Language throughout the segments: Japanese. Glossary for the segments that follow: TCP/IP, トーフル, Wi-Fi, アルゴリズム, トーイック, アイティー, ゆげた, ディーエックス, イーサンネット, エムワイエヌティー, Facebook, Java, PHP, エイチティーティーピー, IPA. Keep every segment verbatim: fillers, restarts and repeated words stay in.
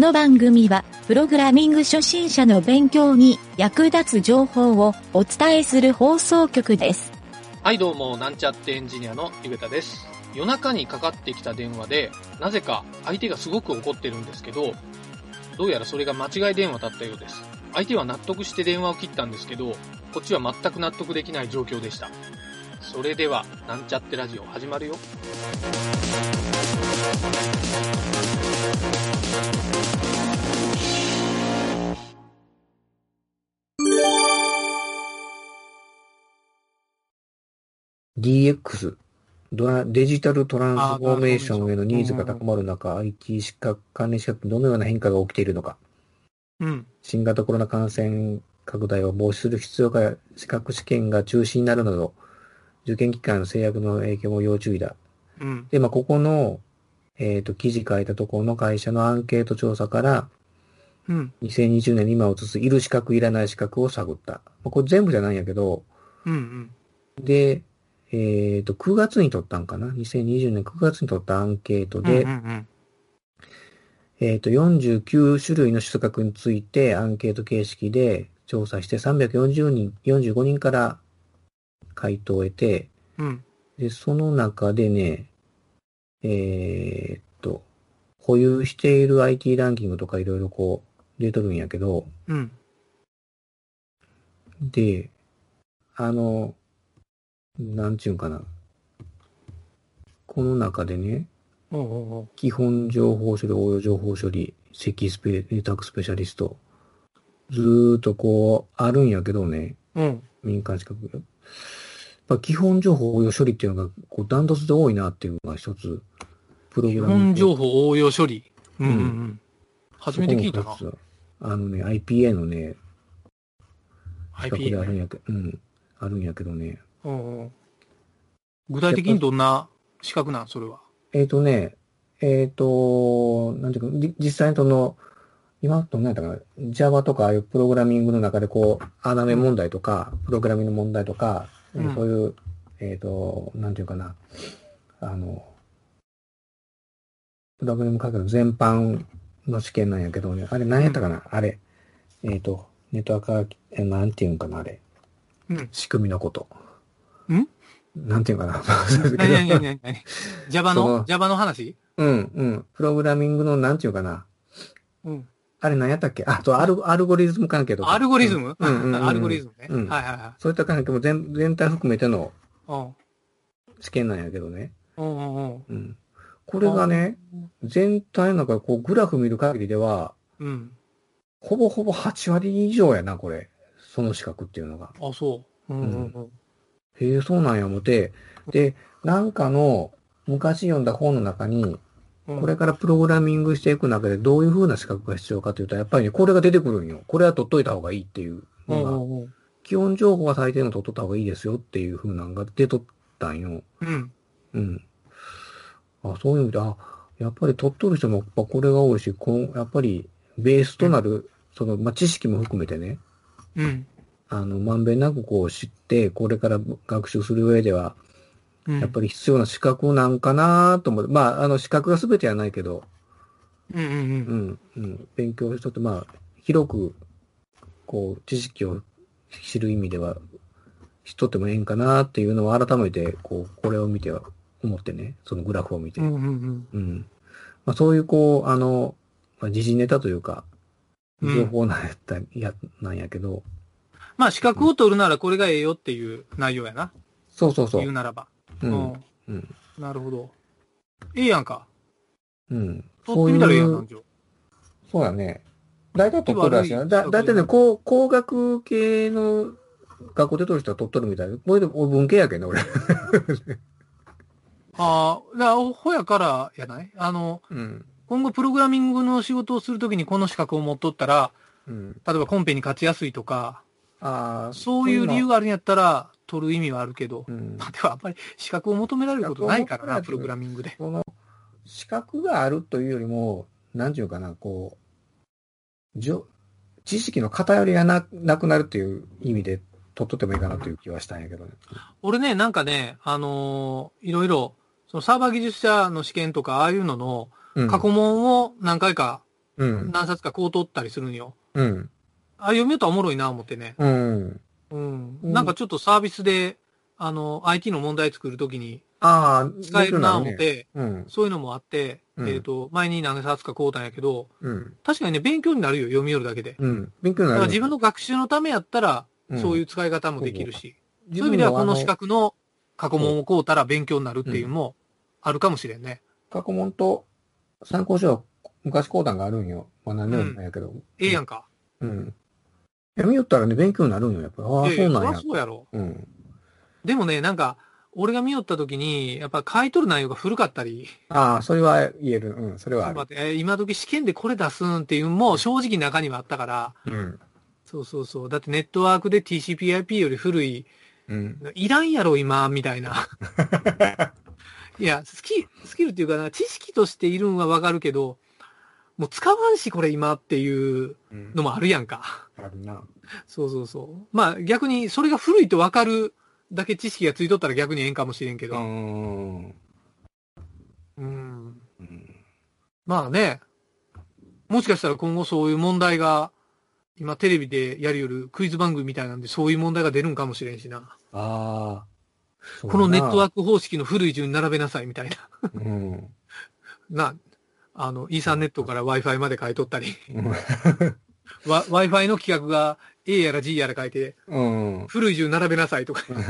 この番組はプログラミング初心者の勉強に役立つ情報をお伝えする放送局です。はい、どうもなんちゃってエンジニアのゆげたです。夜中にかかってきた電話でなぜか相手がすごく怒ってるんですけど、どうやらそれが間違い電話だったようです。相手は納得して電話を切ったんですけど、こっちは全く納得できない状況でした。それではなんちゃってラジオ始まるよ。ディーエックス デジタルトランスフォーメーションへのニーズが高まる中、うんうん、アイティー 資格関連資格にどのような変化が起きているのか、うん、新型コロナ感染拡大を防止する必要が資格試験が中止になるなど受験期間の制約の影響も要注意だ、うん、で、まあ、ここの、えーと、記事書いたところの会社のアンケート調査から、うん、にせんにじゅうねんに今を映すいる資格いらない資格を探った、まあ、これ全部じゃないんやけど、うんうん、でえーと、くがつに取ったんかな ?にせんにじゅうねんくがつに取ったアンケートで、うんうんうん、えーと、よんじゅうきゅう種類の資格についてアンケート形式で調査してさんびゃくよんじゅうにん、よんじゅうごにんから回答を得て、うん、で、その中でね、えーと、保有している アイティー ランキングとかいろいろこう出とるんやけど、うん、で、あの、なんちゅうんかな。この中でね、おうおう基本情報処理、応用情報処理、積スペ、ネタクスペシャリスト、ずーっとこう、あるんやけどね、うん、民間資格。やっぱ基本情報応用処理っていうのが、こう、断トツで多いなっていうのが一つ、プログラム。基本情報応用処理。うん、うん、うん。初めて聞いたな。あのね、アイピーエー のね、資格であるんやけど、うん、あるんやけどね、おう、具体的にどんな資格なんそれは。えっ、ー、とね、えっ、ー、と、なんていうか、実際その、今と何だか、Java とかああいうプログラミングの中でこう、穴埋め問題とか、プログラミングの問題とか、うん、そういう、えっ、ー、と、なんていうかな、あの、プログラミング書くの全般の試験なんやけどね、あれ何やったかな、うん、あれ、えっ、ー、と、ネットワーク、なんていうんかな、あれ、うん、仕組みのこと。んなんていうかな。何何何何何 Java の, の ?Java の話？うんうん。プログラミングのなんていうかな。うん。あれ何やったっけ？あとアル、アルゴリズム関係とか。アルゴリズム、うんうんうんうん、アルゴリズムね、うん。はいはいはい。そういった関係も 全, 全体含めての試験なんやけどね。うんうんうん。うん、これがね、全体の中こうグラフ見る限りでは、うん、ほぼほぼはち割以上やな、これ。その資格っていうのが。あ、そう。うんうんうん。うん、へえ、そうなんや思って。で、なんかの昔読んだ本の中に、これからプログラミングしていく中でどういう風な資格が必要かというと、やっぱりね、これが出てくるんよ。これは取っといた方がいいっていうのが、基本情報は最低の取っとった方がいいですよっていう風なのが出とったんよ。うん。うん。あ、そういう意味で、あ、やっぱり取っとる人もこれが多いし、こやっぱりベースとなる、その、まあ、知識も含めてね。うん。あの、まんべんなくこう知って、これから学習する上では、やっぱり必要な資格なんかなと思って、うん、まあ、あの、資格が全てはないけど、うんうんうん。うんうん。勉強しとって、まあ、広く、こう、知識を知る意味では、知っとってもええんかなっていうのを改めて、こう、これを見ては、思ってね、そのグラフを見て。うんうんうん。うん。まあ、そういう、こう、あの、まあ、時事ネタというか、情報なんやった、うん、や、なんやけど、まあ資格を取るならこれがええよっていう内容やな。そうそうそう。言うならば。うん。うん、なるほど。ええやんか。うん。取ってみたらええやん、なんじょ。そうだね。大体取っとるらしいな。だ、だいたいね、工学系の学校で取る人は取っとるみたいな。これで文系やけんね、俺。ああ、だから、ほやからやない？あの、うん、今後プログラミングの仕事をするときにこの資格を持っとったら、うん、例えばコンペに勝ちやすいとか、あ、そういう理由があるんやったら取る意味はあるけど、うん、ではあんまり資格を求められることないからな、プログラミングで。その資格があるというよりも、なんていうかな、こう、じょ知識の偏りが な, なくなるっていう意味で取っとってもいいかなという気はしたんやけどね。俺ね、なんかね、あのー、いろいろ、そのサーバー技術者の試験とか、ああいうのの過去問を何回かうん、何冊かこう取ったりするんよ。うん、ああ読みようとはおもろいな思ってね、うんうん。なんかちょっとサービスで、あの、アイティー の問題作るときに、使えるな思って、ねうん、そういうのもあって、うん、えっ、ー、と、前に何冊か買うたんやけど、うん、確かにね、勉強になるよ、読み寄るだけで。うん、勉強になる。だから自分の学習のためやったら、うん、そういう使い方もできるし、うん、そういう意味ではこの資格の過去問を買うたら勉強になるっていうのもあるかもしれんね。過去問と参考書は昔講談があるんよ。まあ何年もなんやけど。うん、ええやんか。うん。読み寄ったらね、勉強になるんよ、やっぱり。ああ、えー、そうなんや。そうやろ。うん。でもね、なんか、俺が見よったときに、やっぱ買い取る内容が古かったり。ああ、それは言える。うん、それはある。えー、今時試験でこれ出すんっていうのも正直中にはあったから。うん。そうそうそう。だってネットワークで ティーシーピーアイピー より古い。うん。いらんやろ、今、みたいな。いや、スキル、スキルっていうかな、知識としているんはわかるけど、もう使わんし、これ今っていうのもあるやんか。うん、あるな。そうそうそう。まあ逆に、それが古いとわかる。だけ知識がついとったら逆にええんかもしれんけど。うん。うん。まあね。もしかしたら今後そういう問題が、今テレビでやりよるクイズ番組みたいなんでそういう問題が出るんかもしれんしな。ああ。このネットワーク方式の古い順に並べなさいみたいな。うん。な、あの、イーサンネットから Wi-Fi まで買い取ったり。Wi-Fi の規格が A やら G やら書いて、うん、古い順並べなさいとか、ね、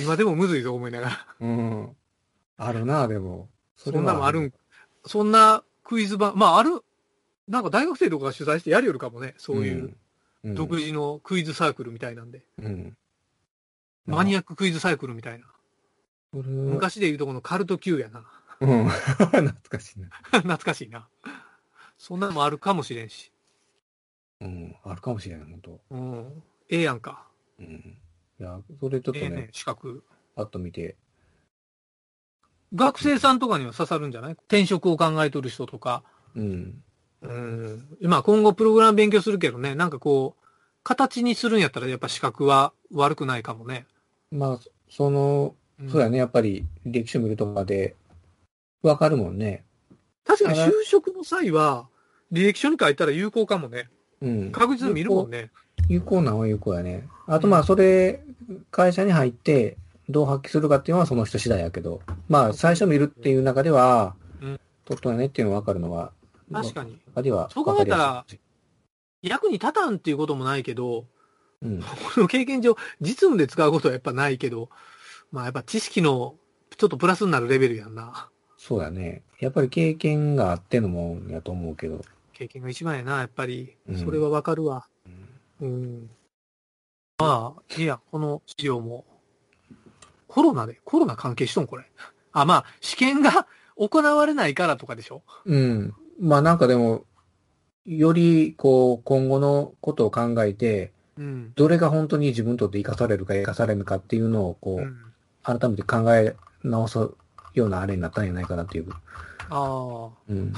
今でもむずいぞ思いながら、うん、あるなでもそれそんなもあるんそんなクイズ版まああるなんか大学生とかが取材してやるよるかもねそういう独自のクイズサークルみたいなんで、うんうん、マニアッククイズサークルみたいな、うん、昔でいうとこのカルト Q やな、うん、懐かしいな懐かしいなそんなのもあるかもしれんし。うん、あるかもしれない、ほんと。うん。ええやんか。うん。いや、それちょっとね、えー、ね資格。パッと見て。学生さんとかには刺さるんじゃない？転職を考えとる人とか。うん。うん。まあ今後プログラム勉強するけどね、なんかこう、形にするんやったらやっぱ資格は悪くないかもね。まあ、その、そうやね、やっぱり歴史見るとかで、わかるもんね。確かに就職の際は、履歴書に書いたら有効かもね。うん、確実に見るもんね。有効なのは有効やね。あとまあそれ、うん、会社に入ってどう発揮するかっていうのはその人次第やけど、まあ最初見るっていう中では、うん、取っとんねっていうのが分かるのは確かに。あるいはそう考えたら役に立たんっていうこともないけど、うん、この経験上実務で使うことはやっぱないけど、まあやっぱ知識のちょっとプラスになるレベルやんな。そうだね。やっぱり経験があってのもんやと思うけど。経験が一番やな、やっぱり。それはわかるわ。うん。うん、まあ、いや、この資料も。コロナで、コロナ関係しとん、これ。あ、まあ、試験が行われないからとかでしょ？うん。まあ、なんかでも、より、こう、今後のことを考えて、うん、どれが本当に自分にとって生かされるか生かされるかっていうのを、こう、うん、改めて考え直すようなあれになったんじゃないかなっていう。ああ。うん。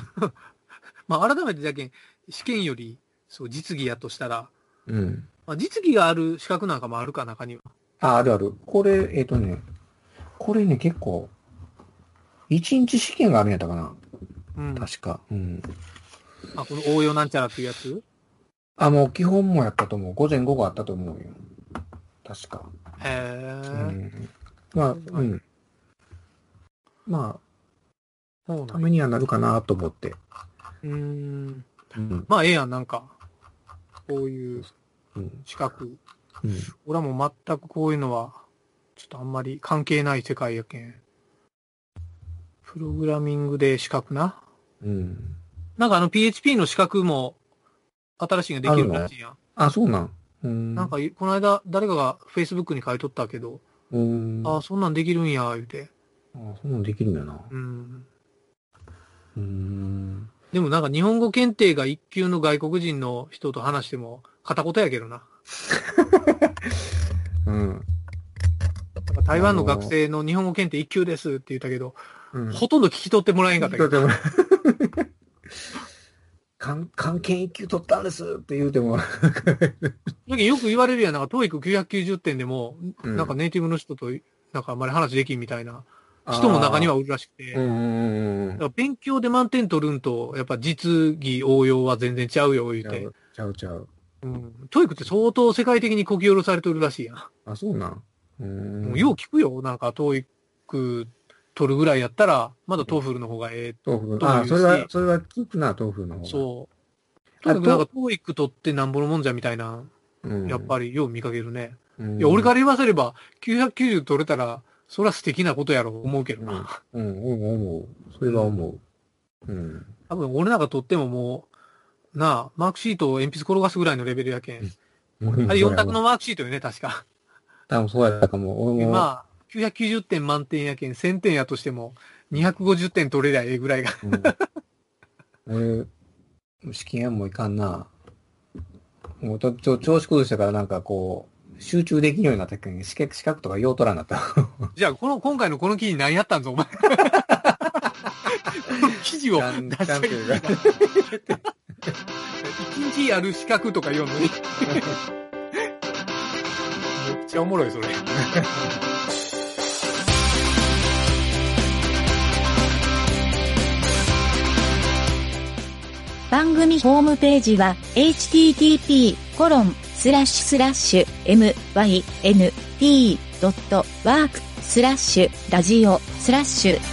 まあ、改めてだけ試験よりそう実技やとしたら、うんまあ、実技がある資格なんかもあるか中にはああるあるこれえっ、ー、とねこれね結構いちにち試験があるんやったかな、うん、確か、うん、あこの応用なんちゃらっていうやつあもう基本もやったと思う午前午後あったと思うよ確かへえ、うん、まあうんまあためにはなるかなと思ってうーんうん、まあええやんなんかこういう資格、うんうん、俺はもう全くこういうのはちょっとあんまり関係ない世界やけんプログラミングで資格な、うん、なんかあの ピーエイチピー の資格も新しいのができるらしいやん あ, あそうなんうんなんかこの間誰かが Facebook に書いとったけどうんあそんなんできるんや言うてあそんなんできるんやなうんうーんでもなんか日本語検定が一級の外国人の人と話しても片言やけどな。うん。なんか台湾の学生の日本語検定一級ですって言ったけど、うん、ほとんど聞き取ってもらえんかったけど。関係一級取ったんですって言うても。よく言われるやんなんかトーイックきゅうひゃくきゅうじゅってんでも、うん、なんかネイティブの人となんかあんまり話できんみたいな人も中にはおるらしくて、うんだから勉強で満点取るんと、やっぱ実技応用は全然ちゃうよ、言うて。ちゃうちゃう。うん。トイックって相当世界的にこき下ろされてるらしいやん。あ、そうなん。うんもうよう聞くよ、なんかトイック取るぐらいやったら、まだトーフルの方がええと思うし。トーフル。あ、それは、それは聞くな、トーフルの方が。そう。なんかトイック取ってなんぼのもんじゃみたいな、うん、やっぱりよう見かけるね。うん、いや、俺から言わせれば、きゅうひゃくきゅうじゅう取れたら、それは素敵なことやろう思うけどな。うん、うん、思う。それは思う。うん。多分俺なんか取ってももう、なあ、マークシートを鉛筆転がすぐらいのレベルやけん。うん、あれよん択のマークシートよね、確か。多分そうやったかも。俺も。まあ、きゅうひゃくきゅうじゅってん満点やけん、せんてんやとしても、にひゃくごじゅってん取れりゃええぐらいが。うん、俺、試験やんもいかんな。もうちょ、ちょ、調子崩したからなんかこう、集中できるようになったけど、資格、資格とか用取らんなった。じゃあ、この、今回のこの記事何やったんぞ、お前。記事を出したけど。一日やる資格とか読むのに。めっちゃおもろい、それ。番組ホームページは、エイチティーティーピーコロンスラッシュスラッシュエムワイエヌティードットワークスラッシュラジオスラッシュ